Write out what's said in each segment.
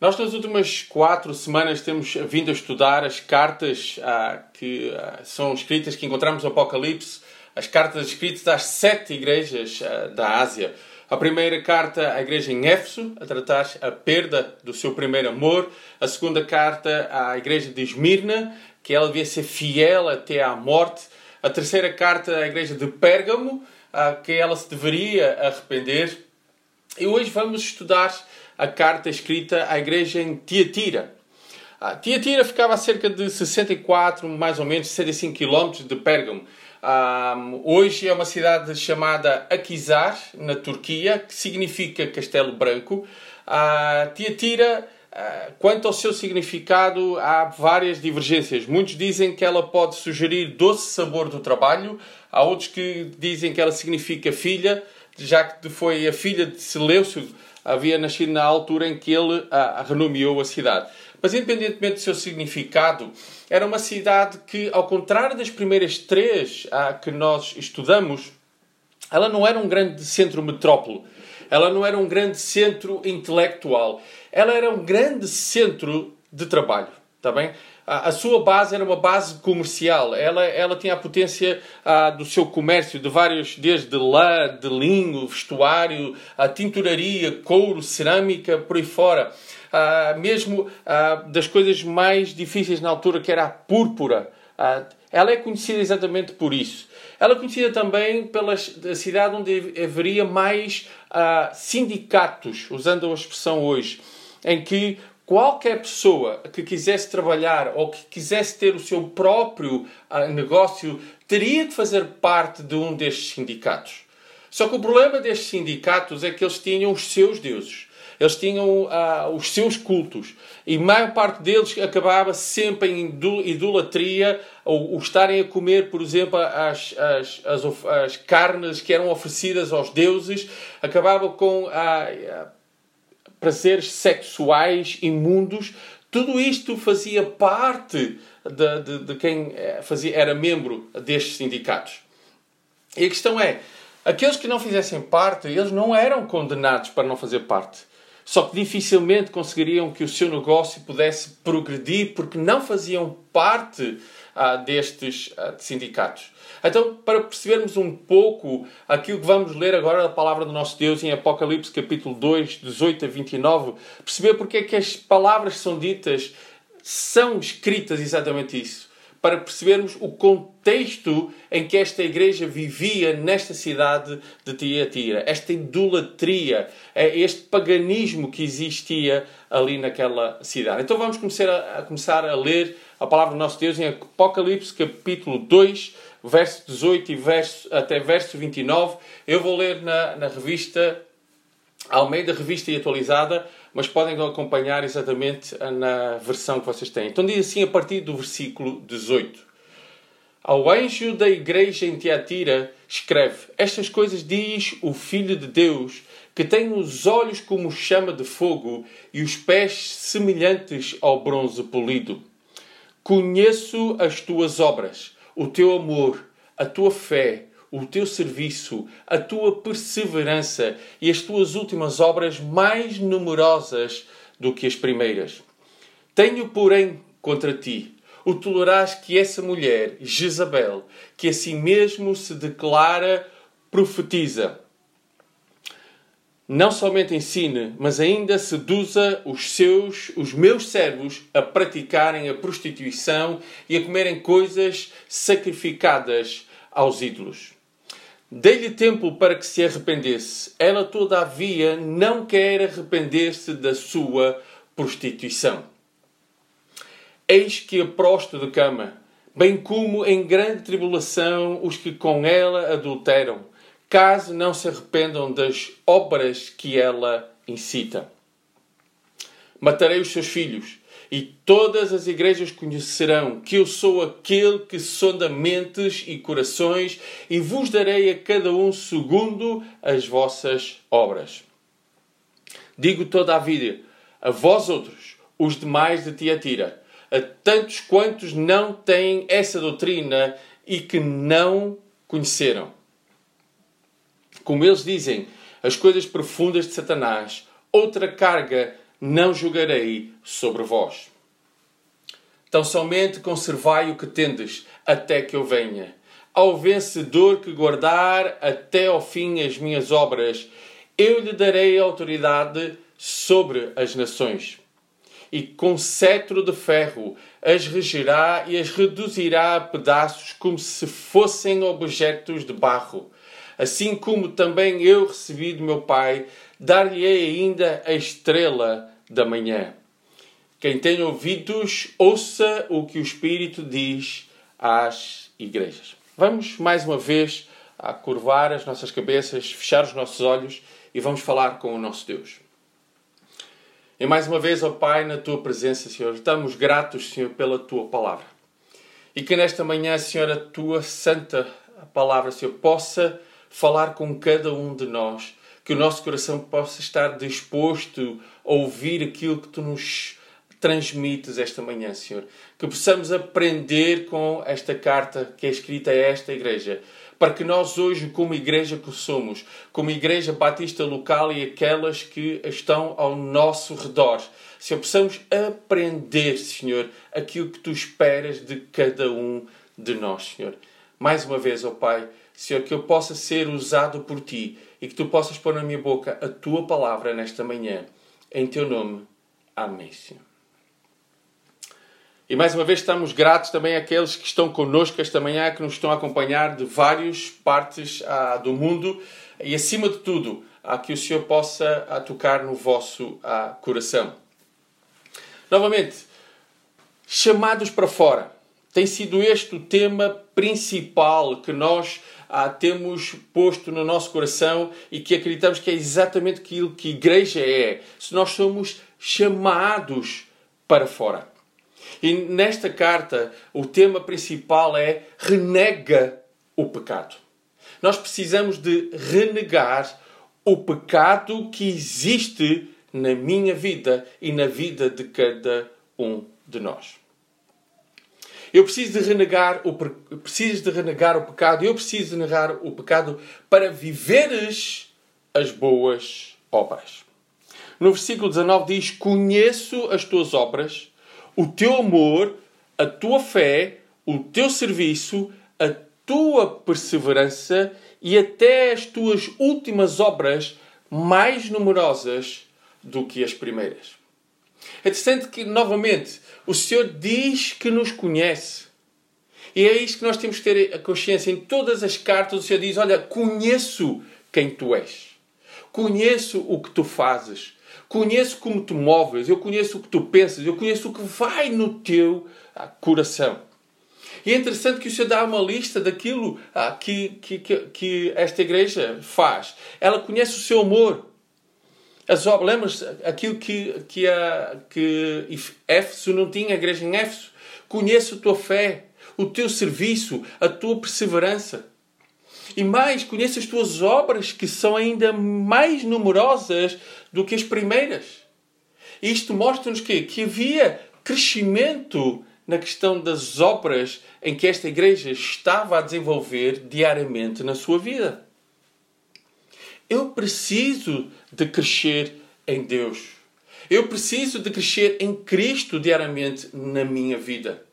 Nós, nas últimas 4 semanas, temos vindo a estudar as cartas que são escritas, que encontramos no Apocalipse, as cartas escritas às 7 igrejas da Ásia. A primeira carta à igreja em Éfeso, a tratar a perda do seu primeiro amor. A segunda carta à igreja de Esmirna, que ela devia ser fiel até à morte. A terceira carta à igreja de Pérgamo, que ela se deveria arrepender. E hoje vamos estudar a carta escrita à igreja em Tiatira. A Tiatira ficava a cerca de 64, mais ou menos, 65 km de Pérgamo. Hoje é uma cidade chamada Akizar, na Turquia, que significa Castelo Branco. Tiatira, quanto ao seu significado, há várias divergências. Muitos dizem que ela pode sugerir doce sabor do trabalho. Há outros que dizem que ela significa filha, já que foi a filha de Seleucio, havia nascido na altura em que ele renomeou a cidade. Mas, independentemente do seu significado, era uma cidade que, ao contrário das primeiras 3 que nós estudamos, ela não era um grande centro metrópole. Ela não era um grande centro intelectual. Ela era um grande centro de trabalho. Está bem? A sua base era uma base comercial. Ela tinha a potência do seu comércio, de vários, desde lã, de linho, vestuário, a tinturaria, couro, cerâmica, por aí fora. Mesmo das coisas mais difíceis na altura, que era a púrpura. Ela é conhecida exatamente por isso. Ela é conhecida também pela cidade onde haveria mais sindicatos, usando a expressão hoje, em que qualquer pessoa que quisesse trabalhar ou que quisesse ter o seu próprio negócio teria de fazer parte de um destes sindicatos. Só que o problema destes sindicatos é que eles tinham os seus deuses. Eles tinham os seus cultos. E a maior parte deles acabava sempre em idolatria ou estarem a comer, por exemplo, as carnes que eram oferecidas aos deuses. Acabava com... prazeres sexuais imundos. Tudo isto fazia parte de quem era membro destes sindicatos. E a questão é, aqueles que não fizessem parte, eles não eram condenados para não fazer parte. Só que dificilmente conseguiriam que o seu negócio pudesse progredir porque não faziam parte destes sindicatos. Então, para percebermos um pouco aquilo que vamos ler agora da palavra do nosso Deus em Apocalipse, capítulo 2, 18 a 29, perceber porque é que as palavras são ditas, são escritas exatamente isso. Para percebermos o contexto em que esta igreja vivia nesta cidade de Tiatira. Esta idolatria, este paganismo que existia ali naquela cidade. Então vamos começar a ler a palavra do nosso Deus em Apocalipse, capítulo 2, verso 18 até verso 29. Eu vou ler na revista Almeida, Revista e Atualizada, mas podem acompanhar exatamente na versão que vocês têm. Então diz assim a partir do versículo 18. Ao anjo da igreja em Tiatira escreve: estas coisas diz o Filho de Deus, que tem os olhos como chama de fogo e os pés semelhantes ao bronze polido. Conheço as tuas obras, o teu amor, a tua fé, o teu serviço, a tua perseverança e as tuas últimas obras mais numerosas do que as primeiras. Tenho, porém, contra ti, o tolerás que essa mulher, Jezabel, que a si mesmo se declara profetiza, não somente ensine, mas ainda seduza os meus servos a praticarem a prostituição e a comerem coisas sacrificadas aos ídolos. Dei-lhe tempo para que se arrependesse. Ela, todavia, não quer arrepender-se da sua prostituição. Eis que a prosto de cama, bem como em grande tribulação os que com ela adulteram, caso não se arrependam das obras que ela incita. Matarei os seus filhos, e todas as igrejas conhecerão que eu sou aquele que sonda mentes e corações, e vos darei a cada um segundo as vossas obras. Digo todavia a vós outros, os demais de Tiatira, a tantos quantos não têm essa doutrina e que não conheceram, como eles dizem, as coisas profundas de Satanás, outra carga não julgarei sobre vós. Então somente conservai o que tendes, até que eu venha. Ao vencedor que guardar até ao fim as minhas obras, eu lhe darei autoridade sobre as nações. E com cetro de ferro as regerá e as reduzirá a pedaços como se fossem objetos de barro. Assim como também eu recebi de meu Pai, dar-lhe-ei ainda a estrela da manhã. Quem tem ouvidos, ouça o que o Espírito diz às igrejas. Vamos mais uma vez a curvar as nossas cabeças, fechar os nossos olhos e vamos falar com o nosso Deus. E mais uma vez, ó Pai, na Tua presença, Senhor, estamos gratos, Senhor, pela Tua Palavra. E que nesta manhã, Senhor, a Tua Santa Palavra, Senhor, possa falar com cada um de nós. Que o nosso coração possa estar disposto a ouvir aquilo que Tu nos transmites esta manhã, Senhor. Que possamos aprender com esta carta que é escrita a esta igreja. Para que nós hoje, como igreja que somos, como igreja batista local e aquelas que estão ao nosso redor, Senhor, possamos aprender, Senhor, aquilo que Tu esperas de cada um de nós, Senhor. Mais uma vez, ó Pai, Senhor, que eu possa ser usado por Ti e que Tu possas pôr na minha boca a Tua palavra nesta manhã. Em Teu nome. Amém, Senhor. E mais uma vez estamos gratos também àqueles que estão connosco esta manhã, que nos estão a acompanhar de várias partes do mundo. E acima de tudo, que o Senhor possa tocar no vosso coração. Novamente, chamados para fora. Tem sido este o tema principal que nós temos posto no nosso coração e que acreditamos que é exatamente aquilo que igreja é. Se nós somos chamados para fora. E nesta carta, o tema principal é renega o pecado. Nós precisamos de renegar o pecado que existe na minha vida e na vida de cada um de nós. Eu preciso de renegar o pecado para viveres as boas obras. No versículo 19 diz: conheço as tuas obras, o teu amor, a tua fé, o teu serviço, a tua perseverança e até as tuas últimas obras mais numerosas do que as primeiras. É interessante que, novamente, o Senhor diz que nos conhece. E é isso que nós temos que ter a consciência. Em todas as cartas o Senhor diz: olha, conheço quem tu és. Conheço o que tu fazes. Conheço como tu moves, eu conheço o que tu pensas, eu conheço o que vai no teu coração. E é interessante que o Senhor dá uma lista daquilo que esta igreja faz. Ela conhece o seu amor. As obras, lembras aquilo que Éfeso não tinha, a igreja em Éfeso? Conheço a tua fé, o teu serviço, a tua perseverança. E mais, conheço as tuas obras, que são ainda mais numerosas do que as primeiras. E isto mostra-nos que havia crescimento na questão das obras em que esta igreja estava a desenvolver diariamente na sua vida. Eu preciso de crescer em Deus. Eu preciso de crescer em Cristo diariamente na minha vida.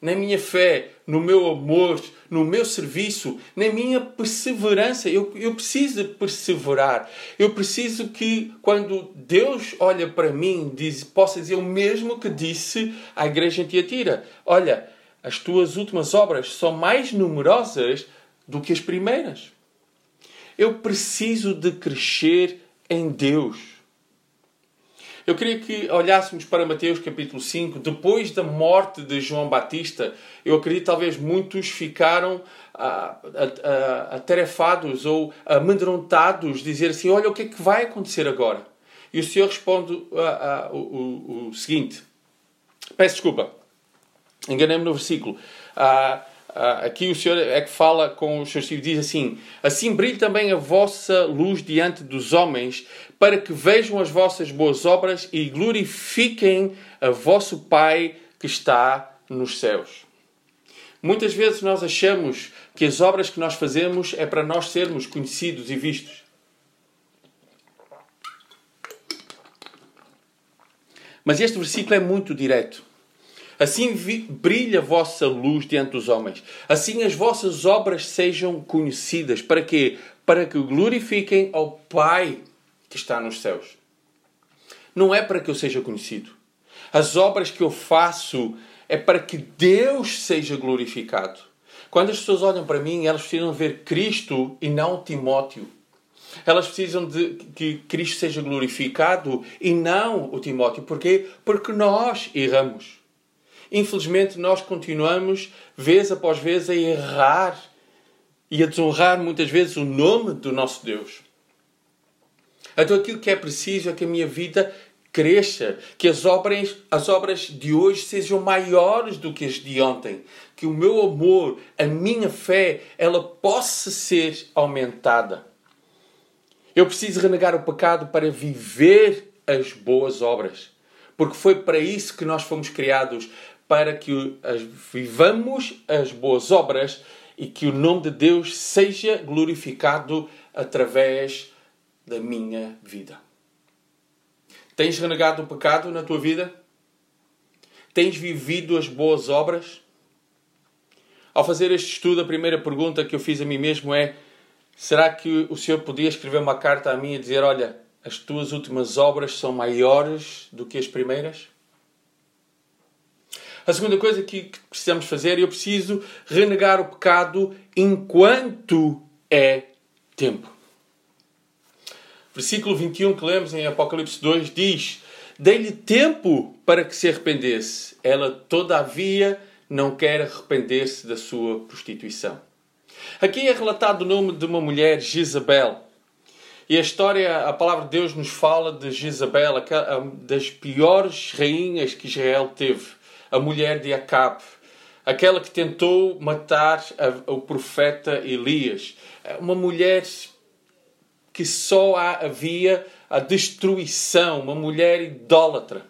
Na minha fé, no meu amor, no meu serviço, na minha perseverança. Eu preciso perseverar. Eu preciso que, quando Deus olha para mim, possa dizer o mesmo que disse à igreja em Tiatira. Olha, as tuas últimas obras são mais numerosas do que as primeiras. Eu preciso de crescer em Deus. Eu queria que olhássemos para Mateus capítulo 5. Depois da morte de João Batista, eu acredito que talvez muitos ficaram atarefados ou amedrontados, dizer assim: olha, o que é que vai acontecer agora? E o Senhor responde o seguinte. Peço desculpa, enganei-me no versículo. Aqui o Senhor é que fala com os seus filhos, diz assim: assim brilhe também a vossa luz diante dos homens, para que vejam as vossas boas obras e glorifiquem a vosso Pai que está nos céus. Muitas vezes nós achamos que as obras que nós fazemos é para nós sermos conhecidos e vistos. Mas este versículo é muito direto. Assim brilha a vossa luz diante dos homens. Assim as vossas obras sejam conhecidas. Para quê? Para que glorifiquem ao Pai que está nos céus. Não é para que eu seja conhecido. As obras que eu faço é para que Deus seja glorificado. Quando as pessoas olham para mim, elas precisam ver Cristo e não Timóteo. Elas precisam de que Cristo seja glorificado e não o Timóteo. Porquê? Porque nós erramos. Infelizmente, nós continuamos, vez após vez, a errar e a desonrar, muitas vezes, o nome do nosso Deus. Então, aquilo que é preciso é que a minha vida cresça, que as obras de hoje sejam maiores do que as de ontem, que o meu amor, a minha fé, ela possa ser aumentada. Eu preciso renegar o pecado para viver as boas obras, porque foi para isso que nós fomos criados, para que vivamos as boas obras e que o nome de Deus seja glorificado através da minha vida. Tens renegado o pecado na tua vida? Tens vivido as boas obras? Ao fazer este estudo, a primeira pergunta que eu fiz a mim mesmo é: será que o Senhor podia escrever uma carta a mim e dizer: olha, as tuas últimas obras são maiores do que as primeiras? A segunda coisa que precisamos fazer, eu preciso renegar o pecado enquanto é tempo. Versículo 21 que lemos em Apocalipse 2 diz: dei-lhe tempo para que se arrependesse. Ela, todavia, não quer arrepender-se da sua prostituição. Aqui é relatado o nome de uma mulher, Jezabel. E a história, a palavra de Deus nos fala de Jezabel, das piores rainhas que Israel teve. A mulher de Acabe. Aquela que tentou matar o profeta Elias. Uma mulher que só havia a destruição, uma mulher idólatra.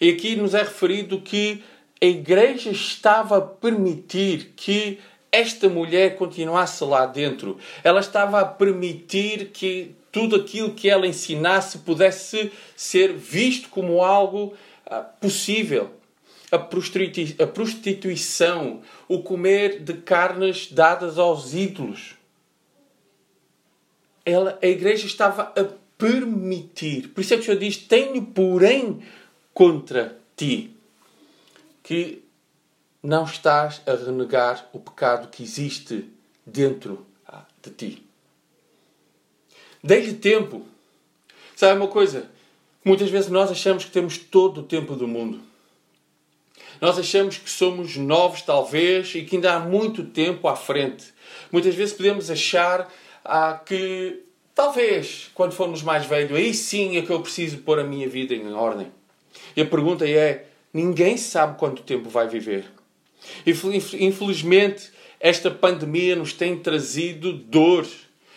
E aqui nos é referido que a igreja estava a permitir que esta mulher continuasse lá dentro. Ela estava a permitir que tudo aquilo que ela ensinasse pudesse ser visto como algo possível. A prostituição, o comer de carnes dadas aos ídolos. A igreja estava a permitir. Por isso é que o Senhor diz: tenho, porém, contra ti, que não estás a renegar o pecado que existe dentro de ti. Dei-lhe tempo. Sabe uma coisa? Muitas vezes nós achamos que temos todo o tempo do mundo. Nós achamos que somos novos, talvez, e que ainda há muito tempo à frente. Muitas vezes podemos achar que talvez, quando formos mais velhos, aí sim é que eu preciso pôr a minha vida em ordem. E a pergunta é: ninguém sabe quanto tempo vai viver. Infelizmente, esta pandemia nos tem trazido dor.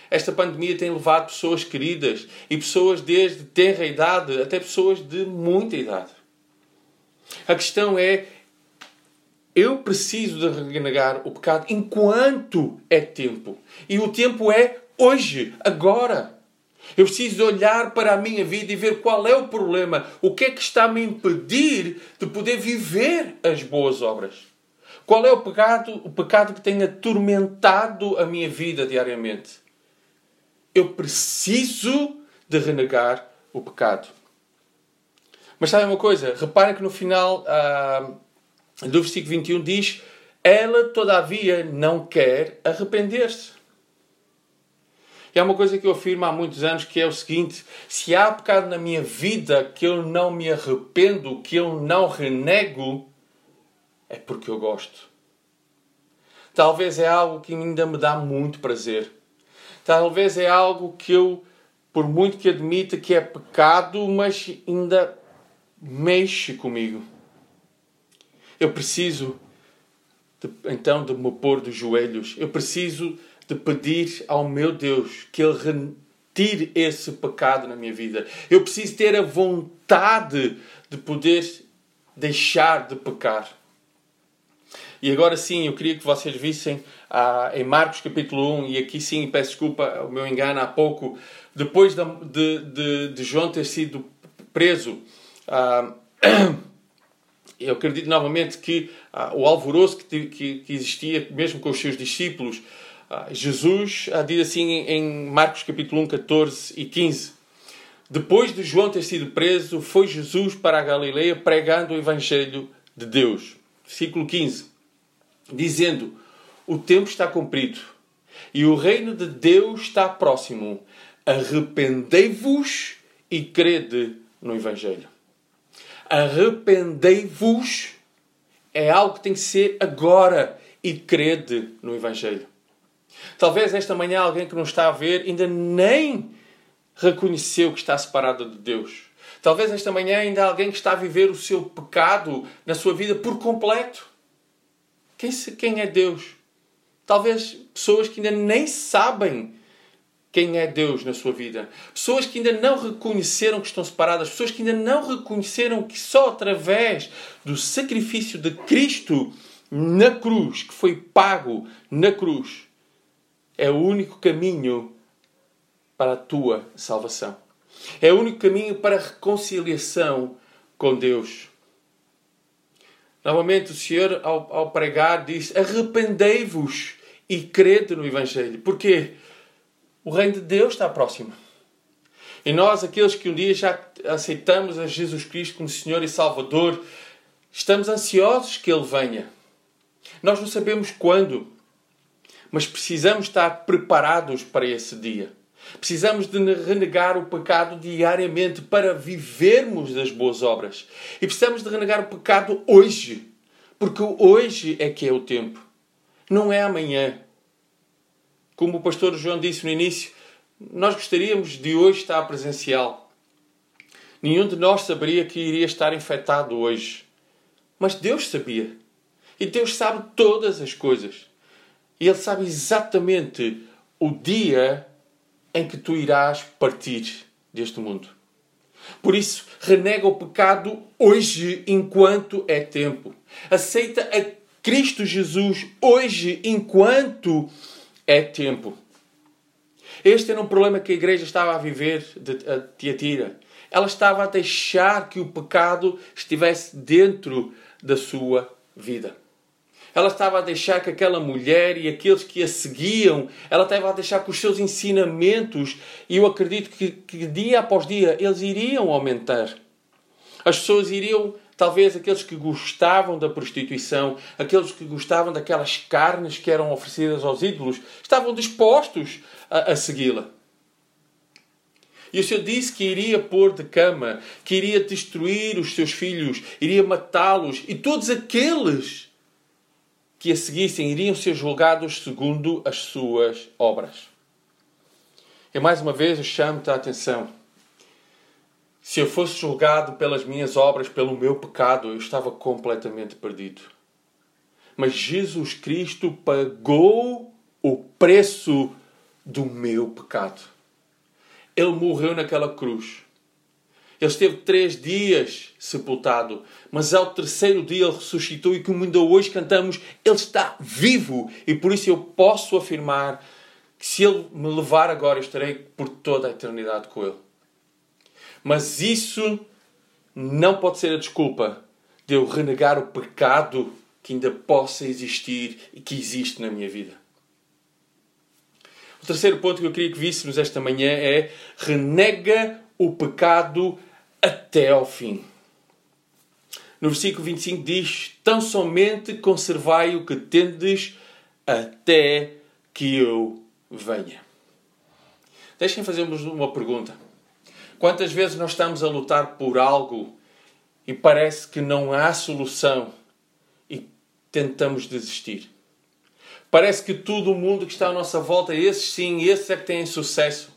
Esta pandemia tem levado pessoas queridas e pessoas desde tenra idade até pessoas de muita idade. A questão é: eu preciso de renegar o pecado enquanto é tempo. E o tempo é hoje, agora. Eu preciso olhar para a minha vida e ver qual é o problema. O que é que está a me impedir de poder viver as boas obras? Qual é o pecado que tem atormentado a minha vida diariamente? Eu preciso de renegar o pecado. Mas sabem uma coisa? Reparem que no final do versículo 21 diz: ela, todavia, não quer arrepender-se. E há uma coisa que eu afirmo há muitos anos, que é o seguinte: se há pecado na minha vida que eu não me arrependo, que eu não renego, é porque eu gosto. Talvez é algo que ainda me dá muito prazer. Talvez é algo que eu, por muito que admita que é pecado, mas ainda mexe comigo. Eu preciso, então, de me pôr dos joelhos. Eu preciso de pedir ao meu Deus que Ele retire esse pecado na minha vida. Eu preciso ter a vontade de poder deixar de pecar. E agora sim, eu queria que vocês vissem em Marcos capítulo 1, e aqui sim, peço desculpa o meu engano há pouco, depois de João ter sido preso, Eu acredito novamente que o alvoroço que existia, mesmo com os seus discípulos, Jesus diz assim em Marcos capítulo 1, 14 e 15. Depois de João ter sido preso, foi Jesus para a Galileia pregando o Evangelho de Deus. Versículo 15. Dizendo, o tempo está cumprido e o reino de Deus está próximo. Arrependei-vos e crede no Evangelho. Arrependei-vos é algo que tem que ser agora e crede no Evangelho. Talvez esta manhã alguém que não está a ver ainda nem reconheceu que está separado de Deus. Talvez esta manhã ainda alguém que está a viver o seu pecado na sua vida por completo. Quem é Deus? Talvez pessoas que ainda nem sabem quem é Deus na sua vida. Pessoas que ainda não reconheceram que estão separadas. Pessoas que ainda não reconheceram que só através do sacrifício de Cristo na cruz, que foi pago na cruz, é o único caminho para a tua salvação. É o único caminho para a reconciliação com Deus. Novamente, o Senhor, ao pregar, diz, arrependei-vos e crede no Evangelho. Porquê? O reino de Deus está próximo. E nós, aqueles que um dia já aceitamos a Jesus Cristo como Senhor e Salvador, estamos ansiosos que Ele venha. Nós não sabemos quando, mas precisamos estar preparados para esse dia. Precisamos de renegar o pecado diariamente para vivermos das boas obras. E precisamos de renegar o pecado hoje, porque hoje é que é o tempo. Não é amanhã. Como o pastor João disse no início, nós gostaríamos de hoje estar presencial. Nenhum de nós saberia que iria estar infectado hoje. Mas Deus sabia. E Deus sabe todas as coisas. E Ele sabe exatamente o dia em que tu irás partir deste mundo. Por isso, renega o pecado hoje enquanto é tempo. Aceita a Cristo Jesus hoje enquanto é tempo. Este era um problema que a igreja estava a viver de Tiatira. Ela estava a deixar que o pecado estivesse dentro da sua vida. Ela estava a deixar que aquela mulher e aqueles que a seguiam, ela estava a deixar que os seus ensinamentos, e eu acredito que dia após dia eles iriam aumentar. As pessoas iriam, talvez aqueles que gostavam da prostituição, aqueles que gostavam daquelas carnes que eram oferecidas aos ídolos, estavam dispostos a segui-la. E o Senhor disse que iria pôr de cama, que iria destruir os seus filhos, iria matá-los, e todos aqueles que a seguissem iriam ser julgados segundo as suas obras. E mais uma vez eu chamo-te a atenção. Se eu fosse julgado pelas minhas obras, pelo meu pecado, eu estava completamente perdido. Mas Jesus Cristo pagou o preço do meu pecado. Ele morreu naquela cruz. Ele esteve 3 dias sepultado, mas ao 3º dia Ele ressuscitou e como ainda hoje cantamos, Ele está vivo. E por isso eu posso afirmar que se Ele me levar agora, eu estarei por toda a eternidade com Ele. Mas isso não pode ser a desculpa de eu renegar o pecado que ainda possa existir e que existe na minha vida. O 3º ponto que eu queria que víssemos esta manhã é renega o pecado até ao fim. No versículo 25 diz, tão somente conservai o que tendes até que eu venha. Deixem fazermos uma pergunta. Quantas vezes nós estamos a lutar por algo e parece que não há solução e tentamos desistir? Parece que todo mundo que está à nossa volta, esses sim, esses é que têm sucesso.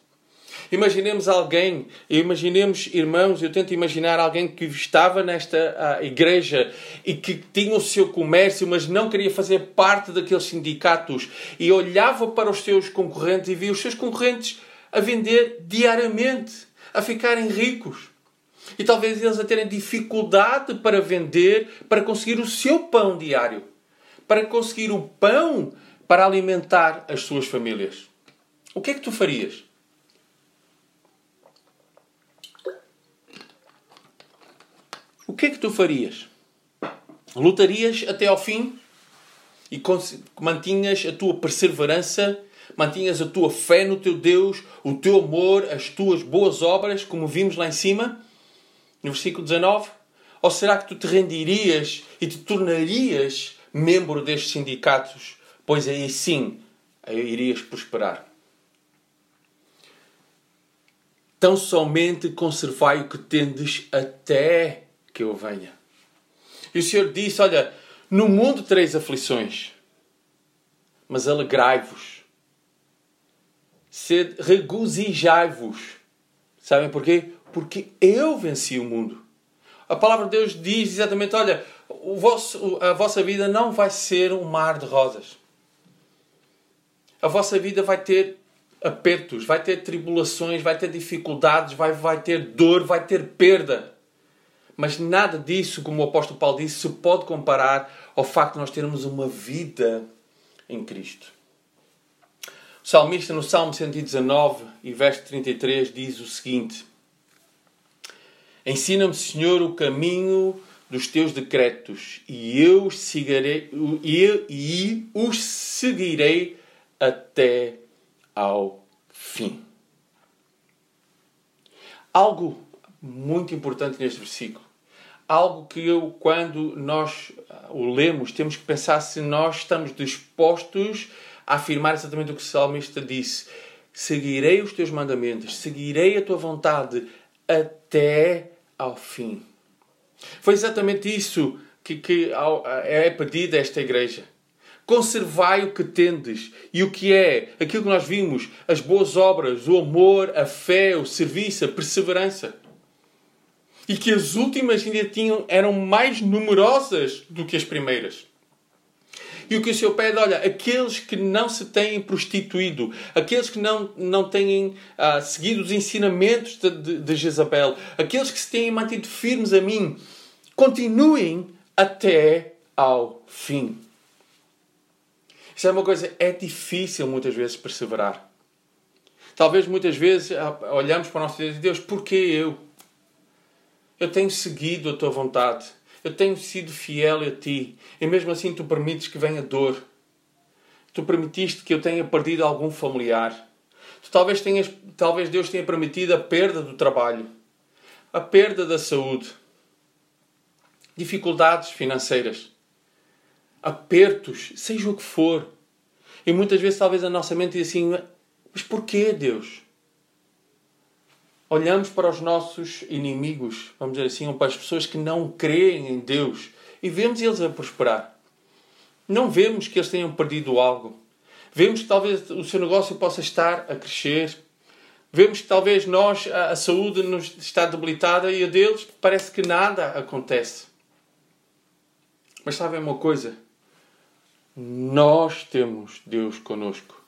Imaginemos alguém, imaginemos irmãos, eu tento imaginar alguém que estava nesta igreja e que tinha o seu comércio, mas não queria fazer parte daqueles sindicatos e olhava para os seus concorrentes e via os seus concorrentes a vender diariamente, a ficarem ricos. E talvez eles a terem dificuldade para vender, para conseguir o seu pão diário, para conseguir o pão para alimentar as suas famílias. O que é que tu farias? o que é que tu farias? Lutarias até ao fim e mantinhas a tua perseverança, mantinhas a tua fé no teu Deus, o teu amor, as tuas boas obras, como vimos lá em cima, no versículo 19? Ou será que tu te rendirias e te tornarias membro destes sindicatos? Pois aí sim, aí irias prosperar. Tão somente conservai o que tendes até que eu venha. E o Senhor disse, olha, no mundo tereis aflições, mas alegrai-vos. Regozijai-vos. Sabem porquê? Porque eu venci o mundo. A palavra de Deus diz exatamente, olha, a vossa vida não vai ser um mar de rosas. A vossa vida vai ter apertos, vai ter tribulações, vai ter dificuldades, vai ter dor, vai ter perda. Mas nada disso, como o apóstolo Paulo disse, se pode comparar ao facto de nós termos uma vida em Cristo. O salmista, no Salmo 119 e verso 33, diz o seguinte: ensina-me, Senhor, o caminho dos teus decretos, e eu os seguirei até ao fim. Algo muito importante neste versículo. Algo que quando nós o lemos, temos que pensar se nós estamos dispostos a afirmar exatamente o que o salmista disse. Seguirei os teus mandamentos, seguirei a tua vontade até ao fim. Foi exatamente isso que é pedido a esta igreja. Conservai o que tendes. E o que é? Aquilo que nós vimos. As boas obras, o amor, a fé, o serviço, a perseverança. E que as últimas ainda eram mais numerosas do que as primeiras. E o que o Senhor pede, olha, aqueles que não se têm prostituído, aqueles que não têm seguido os ensinamentos de Jezabel, aqueles que se têm mantido firmes a mim, continuem até ao fim. Isso é uma coisa, é difícil muitas vezes perseverar. Talvez muitas vezes olhamos para o nosso Deus e Deus, porquê eu? Eu tenho seguido a tua vontade. Eu tenho sido fiel a ti. E mesmo assim tu permites que venha dor. Tu permitiste que eu tenha perdido algum familiar. Tu talvez Deus tenha permitido a perda do trabalho. A perda da saúde. Dificuldades financeiras. Apertos. Seja o que for. E muitas vezes talvez a nossa mente diz assim, mas porquê, Deus? Olhamos para os nossos inimigos, vamos dizer assim, ou para as pessoas que não creem em Deus e vemos eles a prosperar. Não vemos que eles tenham perdido algo. Vemos que talvez o seu negócio possa estar a crescer. Vemos que talvez nós, a saúde nos está debilitada e a deles parece que nada acontece. Mas sabem uma coisa? Nós temos Deus connosco.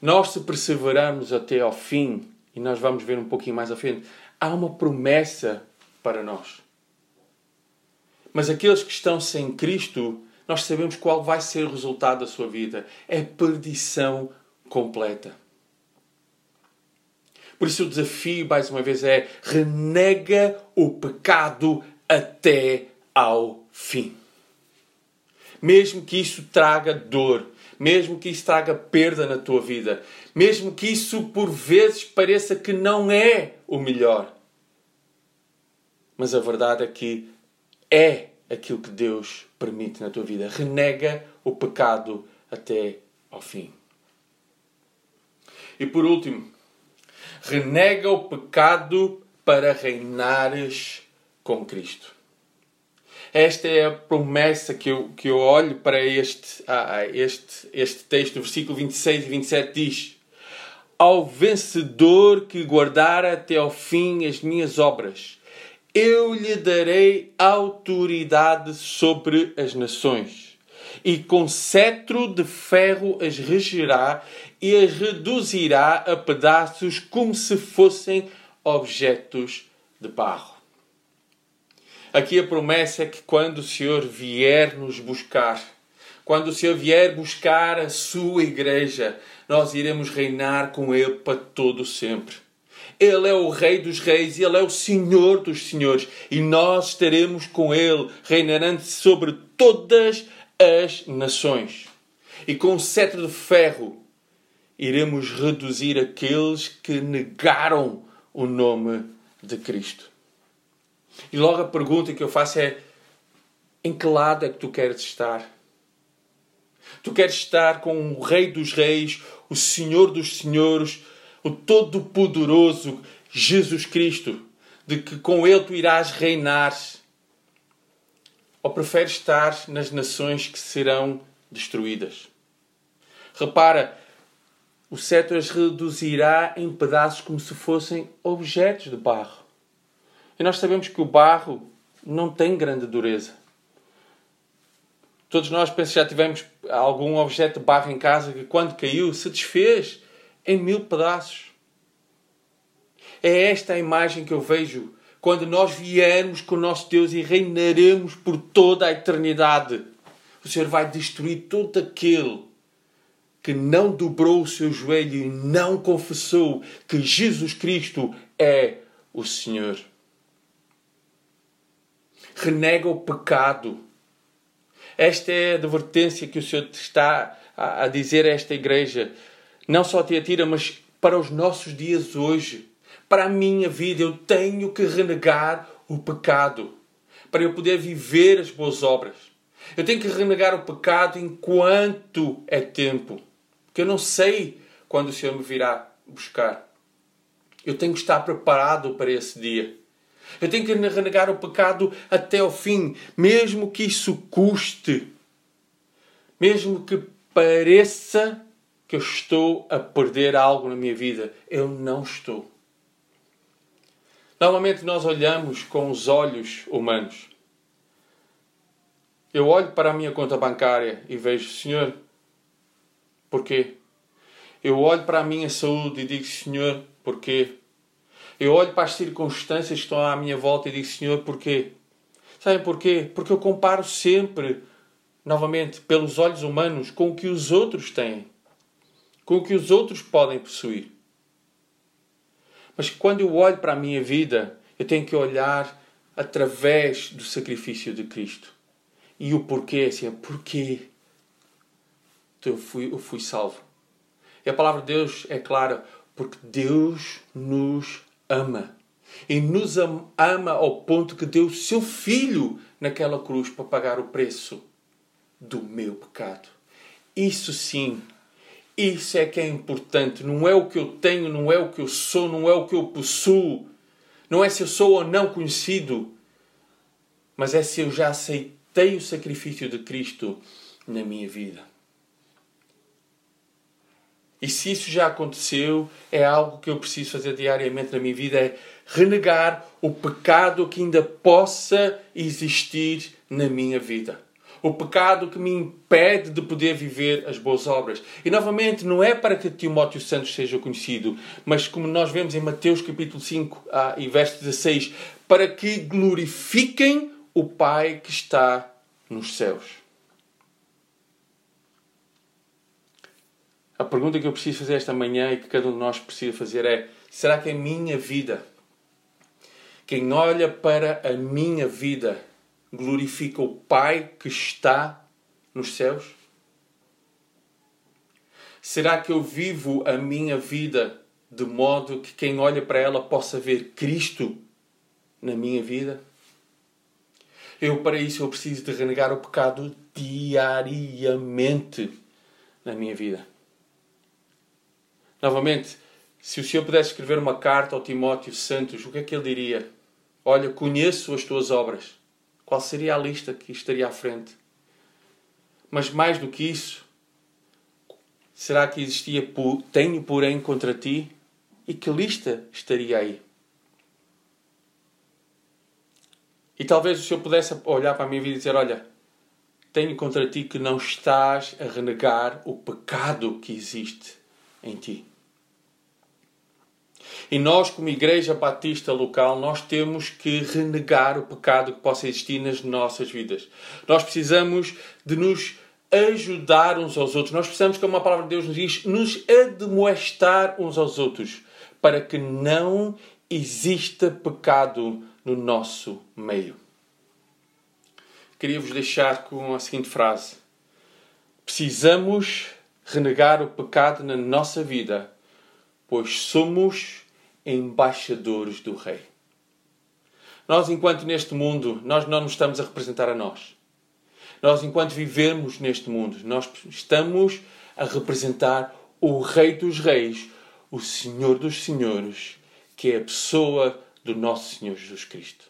Nós, se perseverarmos até ao fim, e nós vamos ver um pouquinho mais à frente, há uma promessa para nós. Mas aqueles que estão sem Cristo, nós sabemos qual vai ser o resultado da sua vida. É perdição completa. Por isso o desafio, mais uma vez, é renega o pecado até ao fim. Mesmo que isso traga dor, mesmo que isso traga perda na tua vida, mesmo que isso por vezes pareça que não é o melhor. Mas a verdade é que é aquilo que Deus permite na tua vida. Renega o pecado até ao fim. E por último, renega o pecado para reinares com Cristo. Esta é a promessa que eu olho para este texto, o versículo 26 e 27 diz: ao vencedor que guardar até ao fim as minhas obras, eu lhe darei autoridade sobre as nações, e com cetro de ferro as regerá e as reduzirá a pedaços como se fossem objetos de barro. Aqui a promessa é que quando o Senhor vier nos buscar, quando o Senhor vier buscar a sua igreja, nós iremos reinar com Ele para todo sempre. Ele é o Rei dos Reis e Ele é o Senhor dos Senhores. E nós estaremos com Ele, reinarante sobre todas as nações. E com o cetro de ferro iremos reduzir aqueles que negaram o nome de Cristo. E logo a pergunta que eu faço é: em que lado é que tu queres estar? Tu queres estar com o Rei dos Reis, o Senhor dos Senhores, o Todo-Poderoso Jesus Cristo, de que com Ele tu irás reinar? Ou preferes estar nas nações que serão destruídas? Repara, o cetro as reduzirá em pedaços como se fossem objetos de barro. E nós sabemos que o barro não tem grande dureza. Todos nós, penso, já tivemos algum objeto de barro em casa que, quando caiu, se desfez em 1000 pedaços. É esta a imagem que eu vejo quando nós viermos com o nosso Deus e reinaremos por toda a eternidade. O Senhor vai destruir todo aquele que não dobrou o seu joelho e não confessou que Jesus Cristo é o Senhor. Renega o pecado. Esta é a advertência que o Senhor está a dizer a esta igreja. Não só Tiatira, mas para os nossos dias hoje. Para a minha vida, eu tenho que renegar o pecado para eu poder viver as boas obras. Eu tenho que renegar o pecado enquanto é tempo, porque eu não sei quando o Senhor me virá buscar. Eu tenho que estar preparado para esse dia. Eu tenho que renegar o pecado até ao fim, mesmo que isso custe. Mesmo que pareça que eu estou a perder algo na minha vida. Eu não estou. Normalmente nós olhamos com os olhos humanos. Eu olho para a minha conta bancária e vejo: Senhor, porquê? Eu olho para a minha saúde e digo: Senhor, porquê? Eu olho para as circunstâncias que estão à minha volta e digo: Senhor, porquê? Sabem porquê? Porque eu comparo sempre, novamente, pelos olhos humanos, com o que os outros têm. Com o que os outros podem possuir. Mas quando eu olho para a minha vida, eu tenho que olhar através do sacrifício de Cristo. E o porquê, assim, porquê eu fui salvo. E a palavra de Deus é clara, porque Deus nos ama. E nos ama ao ponto que deu o seu Filho naquela cruz para pagar o preço do meu pecado. Isso sim, isso é que é importante. Não é o que eu tenho, não é o que eu sou, não é o que eu possuo. Não é se eu sou ou não conhecido. Mas é se eu já aceitei o sacrifício de Cristo na minha vida. E se isso já aconteceu, é algo que eu preciso fazer diariamente na minha vida, é renegar o pecado que ainda possa existir na minha vida. O pecado que me impede de poder viver as boas obras. E, novamente, não é para que Timóteo Santos seja conhecido, mas, como nós vemos em Mateus capítulo 5 e verso 16, para que glorifiquem o Pai que está nos céus. A pergunta que eu preciso fazer esta manhã e que cada um de nós precisa fazer é: será que a minha vida, quem olha para a minha vida, glorifica o Pai que está nos céus? Será que eu vivo a minha vida de modo que quem olha para ela possa ver Cristo na minha vida? Para isso, eu preciso de renegar o pecado diariamente na minha vida. Novamente, se o Senhor pudesse escrever uma carta ao Timóteo Santos, o que é que ele diria? Olha, conheço as tuas obras. Qual seria a lista que estaria à frente? Mas mais do que isso, será que existia tenho, porém, contra ti? E que lista estaria aí? E talvez o Senhor pudesse olhar para a minha vida e dizer: olha, tenho contra ti que não estás a renegar o pecado que existe em ti. E nós, como Igreja Batista local, nós temos que renegar o pecado que possa existir nas nossas vidas. Nós precisamos de nos ajudar uns aos outros. Nós precisamos, como a palavra de Deus nos diz, nos admoestar uns aos outros. para que não exista pecado no nosso meio. Queria-vos deixar com a seguinte frase. Precisamos renegar o pecado na nossa vida, pois somos embaixadores do Rei. Nós, enquanto neste mundo, nós não nos estamos a representar a nós. Nós, enquanto vivemos neste mundo, nós estamos a representar o Rei dos Reis, o Senhor dos Senhores, que é a pessoa do nosso Senhor Jesus Cristo.